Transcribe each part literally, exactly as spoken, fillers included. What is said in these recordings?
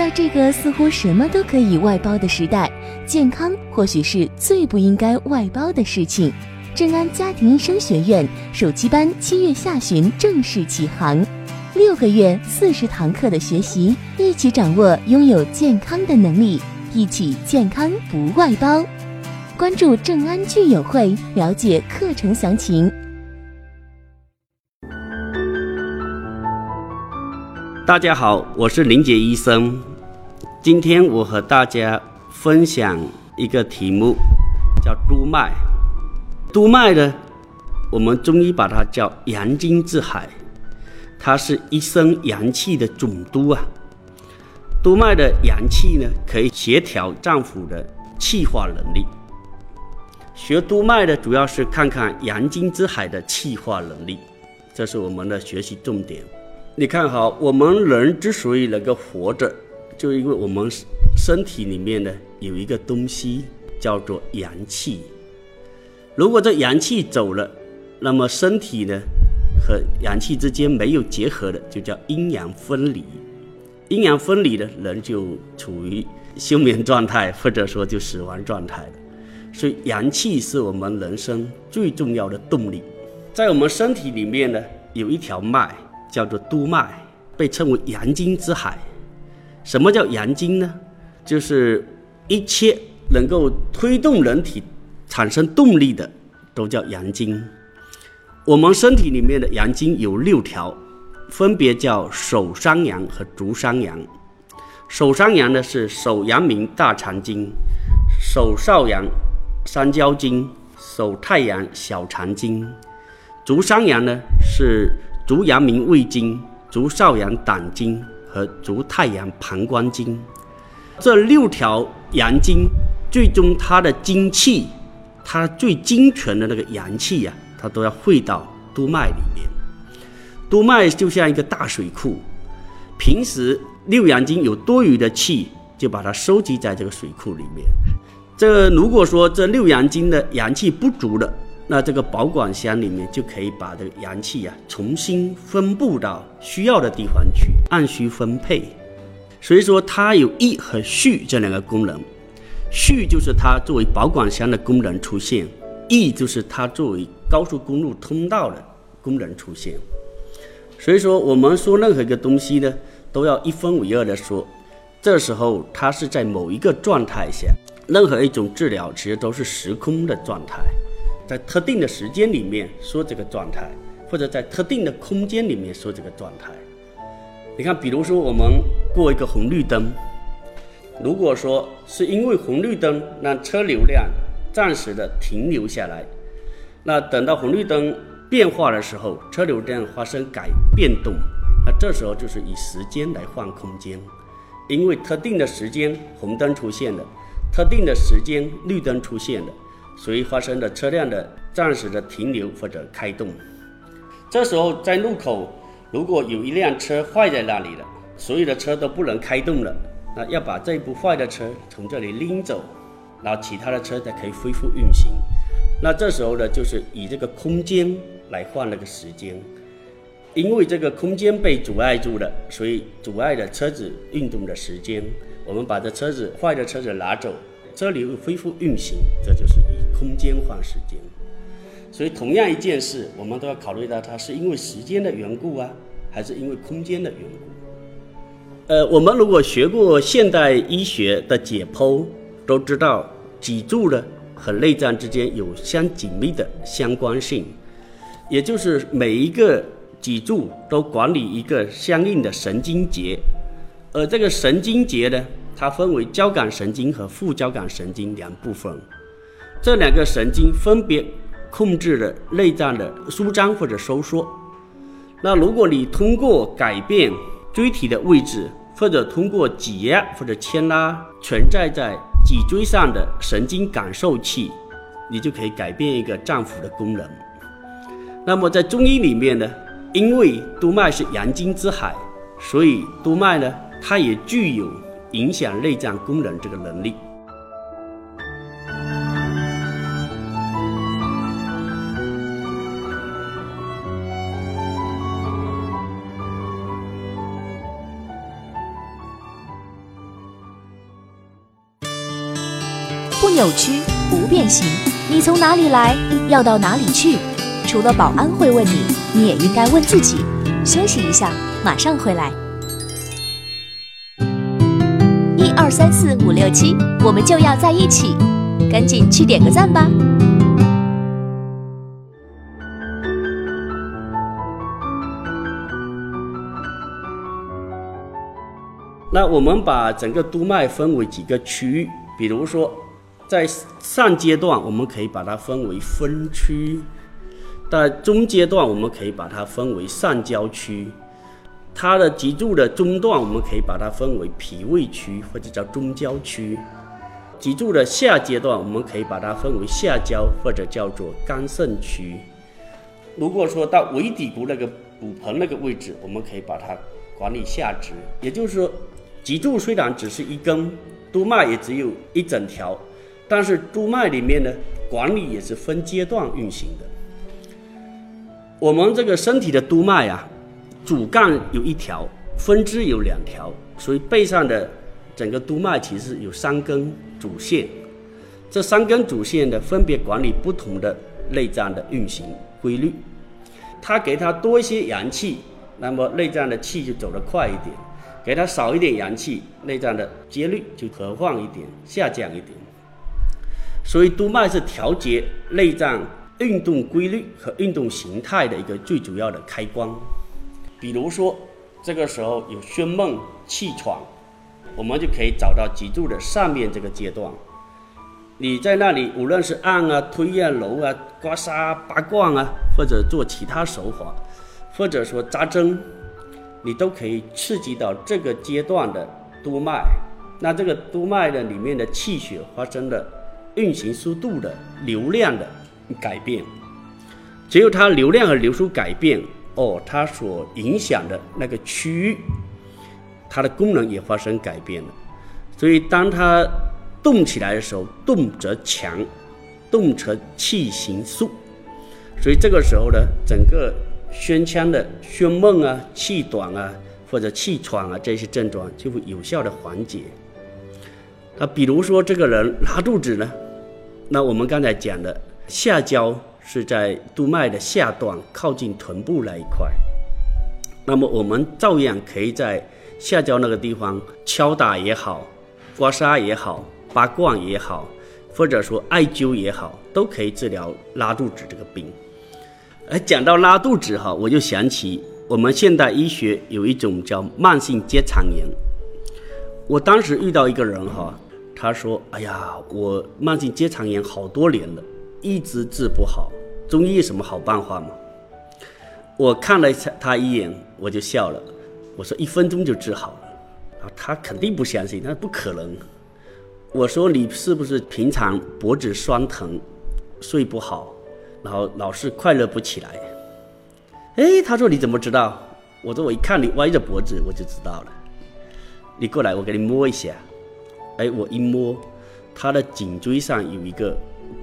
在这个似乎什么都可以外包的时代，健康或许是最不应该外包的事情。正安家庭医生学院暑期班七月下旬正式启航，六个月四十堂课的学习，一起掌握拥有健康的能力，一起健康不外包。关注正安聚友会，了解课程详情。大家好，我是林杰医生。今天我和大家分享一个题目，叫督脉。督脉呢，我们中医把它叫阳经之海，它是一身阳气的总督啊。督脉的阳气呢，可以协调脏腑的气化能力。学督脉呢，主要是看看阳经之海的气化能力，这是我们的学习重点。你看哈，我们人之所以能够活着，就因为我们身体里面呢有一个东西叫做阳气。如果这阳气走了，那么身体呢和阳气之间没有结合的，就叫阴阳分离。阴阳分离呢，人就处于休眠状态，或者说就死亡状态。所以阳气是我们人生最重要的动力。在我们身体里面呢，有一条脉叫做督脉，被称为阳经之海。什么叫阳经呢？就是一切能够推动人体产生动力的都叫阳经。我们身体里面的阳经有六条，分别叫手三阳和足三阳。手三阳呢是手阳明大肠经、手少阳三焦经、手太阳小肠经。足三阳呢是足阳明胃经、足少阳胆经和足太阳膀胱经。这六条阳经，最终它的精气，它最精纯的那个阳气啊，它都要汇到督脉里面。督脉就像一个大水库，平时六阳经有多余的气，就把它收集在这个水库里面。这如果说这六阳经的阳气不足了，那这个保管箱里面就可以把这个阳气啊重新分布到需要的地方去，按需分配。所以说它有益和蓄这两个功能，蓄就是它作为保管箱的功能出现，益就是它作为高速公路通道的功能出现。所以说我们说任何一个东西呢，都要一分为二的说，这时候它是在某一个状态下，任何一种治疗其实都是时空的状态，在特定的时间里面说这个状态，或者在特定的空间里面说这个状态。你看，比如说我们过一个红绿灯，如果说是因为红绿灯让车流量暂时的停留下来，那等到红绿灯变化的时候，车流量发生改变动，那这时候就是以时间来换空间，因为特定的时间红灯出现了，特定的时间绿灯出现了，所以发生了车辆的暂时的停留或者开动。这时候在路口，如果有一辆车坏在那里了，所有的车都不能开动了，那要把这部坏的车从这里拎走，然后其他的车才可以恢复运行。那这时候呢，就是以这个空间来换那个时间，因为这个空间被阻碍住了，所以阻碍了车子运动的时间。我们把这车子坏的车子拿走，车流恢复运行，这就是以空间换时间。所以同样一件事，我们都要考虑到它是因为时间的缘故啊，还是因为空间的缘故。呃，我们如果学过现代医学的解剖，都知道脊柱呢和内脏之间有相紧密的相关性，也就是每一个脊柱都管理一个相应的神经节，而这个神经节呢，它分为交感神经和副交感神经两部分，这两个神经分别控制了内脏的舒张或者收缩。那如果你通过改变椎体的位置，或者通过挤压或者牵拉存在在脊椎上的神经感受器，你就可以改变一个脏腑的功能。那么在中医里面呢，因为督脉是阳经之海，所以督脉呢，它也具有影响内脏功能这个能力。不扭曲，不变形。你从哪里来，要到哪里去？除了保安会问你，你也应该问自己。休息一下，马上回来。一二三四五六七，我们就要在一起，赶紧去点个赞吧。那我们把整个督脉分为几个区域，比如说在上阶段我们可以把它分为分区，在中阶段我们可以把它分为上焦区，它的脊柱的中段我们可以把它分为脾胃区或者叫中焦区，脊柱的下阶段我们可以把它分为下焦或者叫做肝肾区。如果说到尾骶骨那个骨盆那个位置，我们可以把它管理下肢，也就是说脊柱虽然只是一根，督脉也只有一整条，但是督脉里面呢，管理也是分阶段运行的。我们这个身体的督脉啊，主干有一条，分支有两条，所以背上的整个督脉其实有三根主线，这三根主线呢，分别管理不同的内脏的运行规律。它给它多一些阳气，那么内脏的气就走得快一点，给它少一点阳气，内脏的节律就和缓一点，下降一点。所以督脉是调节内脏运动规律和运动形态的一个最主要的开关。比如说这个时候有胸闷气喘，我们就可以找到脊柱的上面这个阶段，你在那里无论是按啊推啊揉啊刮痧啊拔罐啊，或者做其他手法，或者说扎针，你都可以刺激到这个阶段的督脉，那这个督脉的里面的气血发生的运行速度的流量的改变。只有它流量和流速改变，哦，它所影响的那个区域，它的功能也发生改变了。所以当它动起来的时候，动则强，动则气行速。所以这个时候呢，整个胸腔的胸闷啊、气短啊或者气喘啊这些症状就会有效的缓解。那比如说这个人拉肚子呢，那我们刚才讲的下焦是在督脉的下段靠近臀部那一块，那么我们照样可以在下焦那个地方敲打也好，刮痧也好，拔罐也好，或者说艾灸也好，都可以治疗拉肚子这个病。而讲到拉肚子哈，我就想起我们现代医学有一种叫慢性结肠炎。我当时遇到一个人哈，他说：“哎呀，我慢性结肠炎好多年了，一直治不好，中医有什么好办法吗？”我看了他一眼，我就笑了，我说：“一分钟就治好了。”然后他肯定不相信，他说：“不可能。”我说：“你是不是平常脖子酸疼，睡不好？”然后老是快乐不起来。哎，他说：“你怎么知道？”我说：“我一看你歪着脖子我就知道了，你过来我给你摸一下。”哎，我一摸他的颈椎上有一个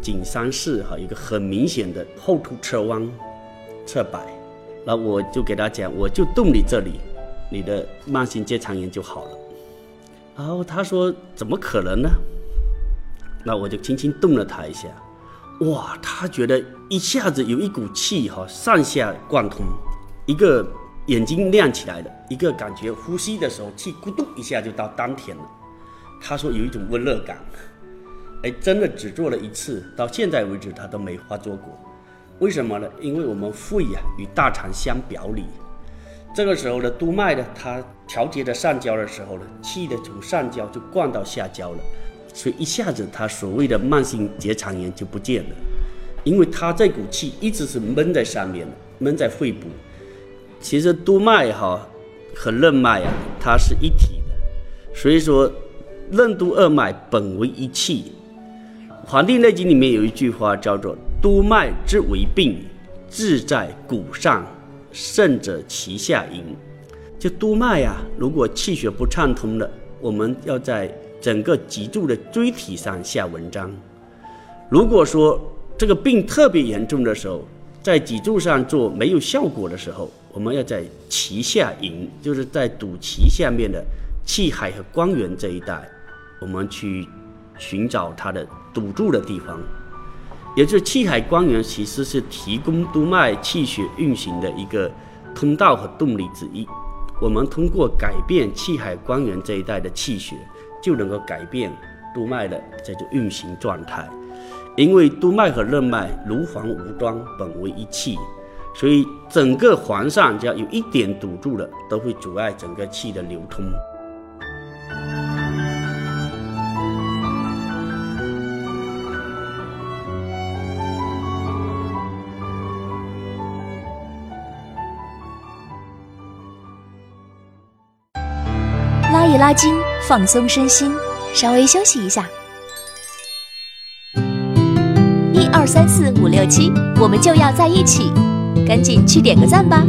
颈三室哈，一个很明显的后凸侧弯侧摆。然后我就给他讲，我就动你这里，你的慢性结肠炎就好了。然后他说：“怎么可能呢？”那我就轻轻动了他一下，哇，他觉得一下子有一股气哈、哦，上下贯通，一个眼睛亮起来了，一个感觉呼吸的时候气咕咚一下就到丹田了。他说有一种温热感，哎，真的只做了一次，到现在为止他都没发作过。为什么呢？因为我们肺啊与大肠相表里，这个时候的督脉呢，它调节的上焦的时候呢，气的从上焦就灌到下焦了。所以一下子他所谓的慢性结肠炎就不见了，因为他这股气一直是闷在上面，闷在肺部。其实督脉哈和任脉啊，它是一体的，所以说任督二脉本为一气。《黄帝内经》里面有一句话叫做“督脉之为病，治在骨上，盛者其下淫”。就督脉啊，如果气血不畅通了，我们要在整个脊柱的椎体上下文章。如果说这个病特别严重的时候，在脊柱上做没有效果的时候，我们要在脐下引，就是在肚脐下面的气海和关元这一带，我们去寻找它的堵住的地方。也就是气海光源其实是提供督脉气血运行的一个通道和动力之一。我们通过改变气海光源这一带的气血，就能够改变督脉的这种运行状态。因为督脉和任脉如环无端，本为一气，所以整个环上只要有一点堵住了，都会阻碍整个气的流通。拉一拉筋，放松身心，稍微休息一下。一二三四五六七，我们就要在一起，赶紧去点个赞吧。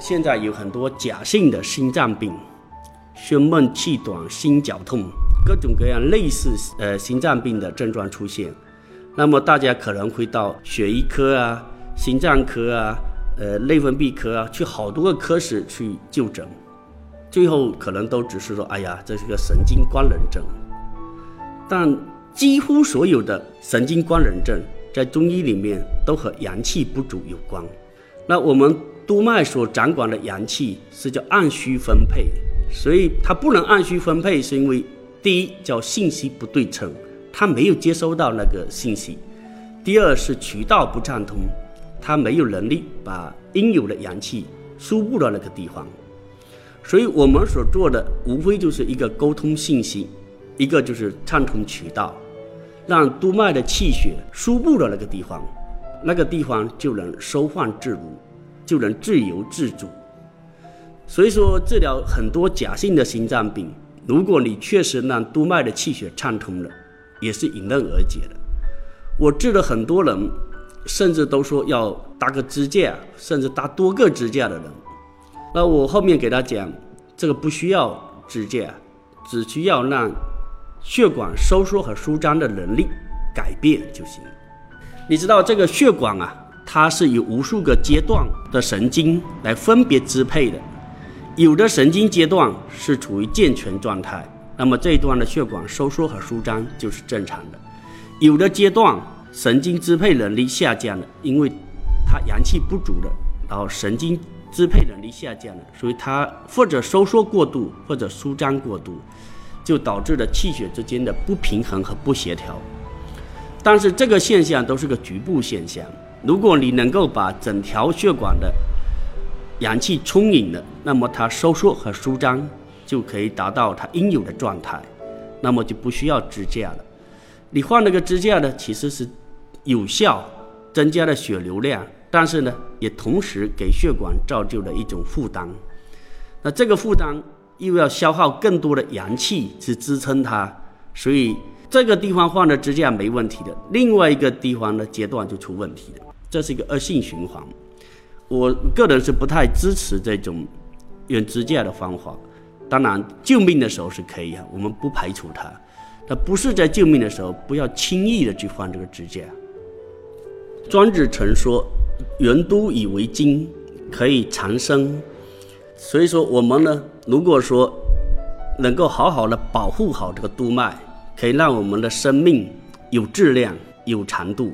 现在有很多假性的心脏病，胸闷、气短、心绞痛，各种各样类似呃心脏病的症状出现。那么大家可能会到血液科啊、心脏科啊、呃内分泌科啊，去好多个科室去就诊，最后可能都只是说，哎呀，这是个神经官能症。但几乎所有的神经官能症在中医里面都和阳气不足有关。那我们督脉所掌管的阳气是叫按需分配，所以它不能按需分配，是因为第一叫信息不对称，它没有接收到那个信息；第二是渠道不畅通，它没有能力把应有的阳气输布到那个地方。所以我们所做的无非就是一个沟通信息，一个就是畅通渠道，让督脉的气血输布到那个地方，那个地方就能收放自如，就能自由自主。所以说治疗很多假性的心脏病，如果你确实让督脉的气血畅通了，也是迎刃而解的。我治了很多人，甚至都说要搭个支架，甚至搭多个支架的人。那我后面给他讲，这个不需要支架，只需要让血管收缩和舒张的能力改变就行。你知道这个血管啊，它是有无数个阶段的神经来分别支配的，有的神经阶段是处于健全状态，那么这一段的血管收缩和舒张就是正常的。有的阶段神经支配能力下降了，因为它阳气不足了，然后神经支配能力下降了，所以它或者收缩过度，或者舒张过度，就导致了气血之间的不平衡和不协调。但是这个现象都是个局部现象，如果你能够把整条血管的阳气充盈了，那么它收缩和舒张就可以达到它应有的状态，那么就不需要支架了。你换了个支架呢，其实是有效增加了血流量，但是呢，也同时给血管造就了一种负担。那这个负担又要消耗更多的阳气去支撑它，所以这个地方换了支架没问题的，另外一个地方的阶段就出问题了，这是一个恶性循环。我个人是不太支持这种用支架的方法。当然救命的时候是可以，我们不排除它，但不是在救命的时候不要轻易的去放这个支架。庄子曾说，人都以为精，可以长生。所以说我们呢，如果说能够好好的保护好这个督脉，可以让我们的生命有质量有长度。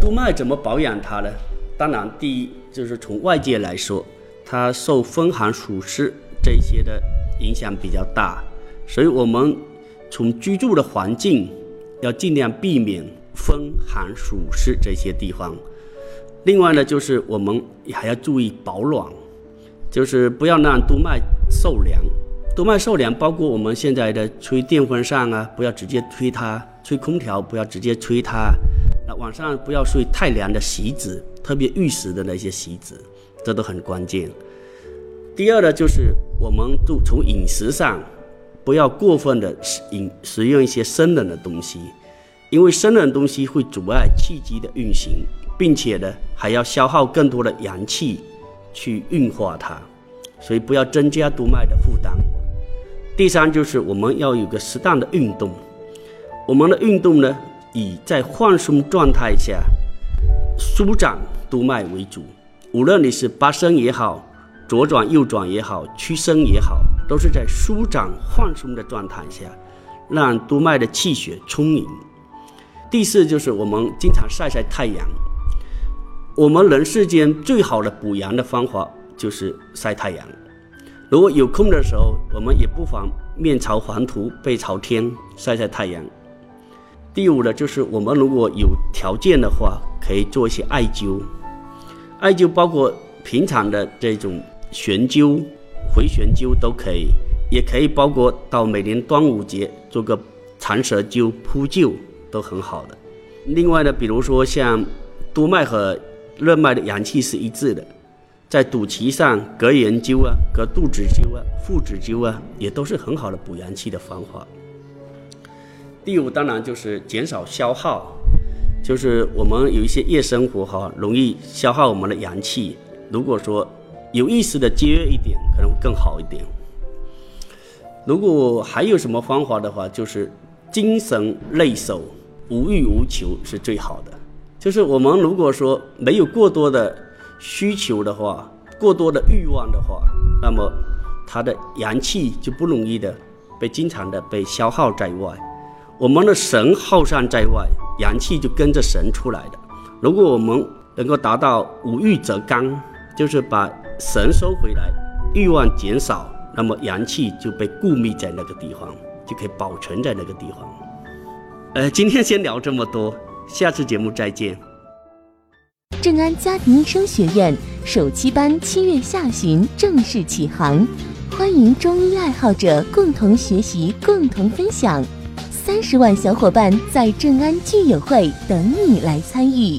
督脉怎么保养它呢？当然第一就是从外界来说，它受风寒暑湿这些的影响比较大，所以我们从居住的环境要尽量避免风寒暑湿这些地方。另外呢，就是我们还要注意保暖，就是不要让督脉受凉。督脉受凉包括我们现在的吹电风扇啊，不要直接吹它，吹空调不要直接吹它，那晚上不要睡太凉的席子，特别浴室的那些席子，这都很关键。第二呢，就是我们从饮食上不要过分的食用一些生冷的东西，因为生冷的东西会阻碍气机的运行，并且呢还要消耗更多的阳气去运化它，所以不要增加督脉的负担。第三就是我们要有个适当的运动，我们的运动呢以在放松状态下舒展督脉为主，无论你是八升也好，左转右转也好，屈伸也好，都是在舒展放松的状态下，让督脉的气血充盈。第四就是我们经常晒晒太阳。我们人世间最好的补阳的方法就是晒太阳。如果有空的时候，我们也不妨面朝黄土背朝天晒晒太阳。第五呢，就是我们如果有条件的话，可以做一些艾灸。艾灸包括平常的这种悬灸、回旋灸都可以，也可以包括到每年端午节做个长蛇灸、扑灸都很好的。另外呢，比如说像督脉和任脉的阳气是一致的，在肚脐上隔元灸啊、隔肚子灸啊、腹直灸啊，也都是很好的补阳气的方法。第五当然就是减少消耗，就是我们有一些夜生活哈，容易消耗我们的阳气。如果说有意识的节约一点，可能更好一点。如果还有什么方法的话，就是精神内守，无欲无求是最好的。就是我们如果说没有过多的需求的话，过多的欲望的话，那么它的阳气就不容易的被经常的被消耗在外。我们的神耗散在外，阳气就跟着神出来的。如果我们能够达到无欲则刚，就是把神收回来，欲望减少，那么阳气就被固密在那个地方，就可以保存在那个地方。呃，今天先聊这么多，下次节目再见。正安家庭医生学院首期班七月下旬正式启航，欢迎中医爱好者共同学习，共同分享。三十万小伙伴在正安聚友会等你来参与。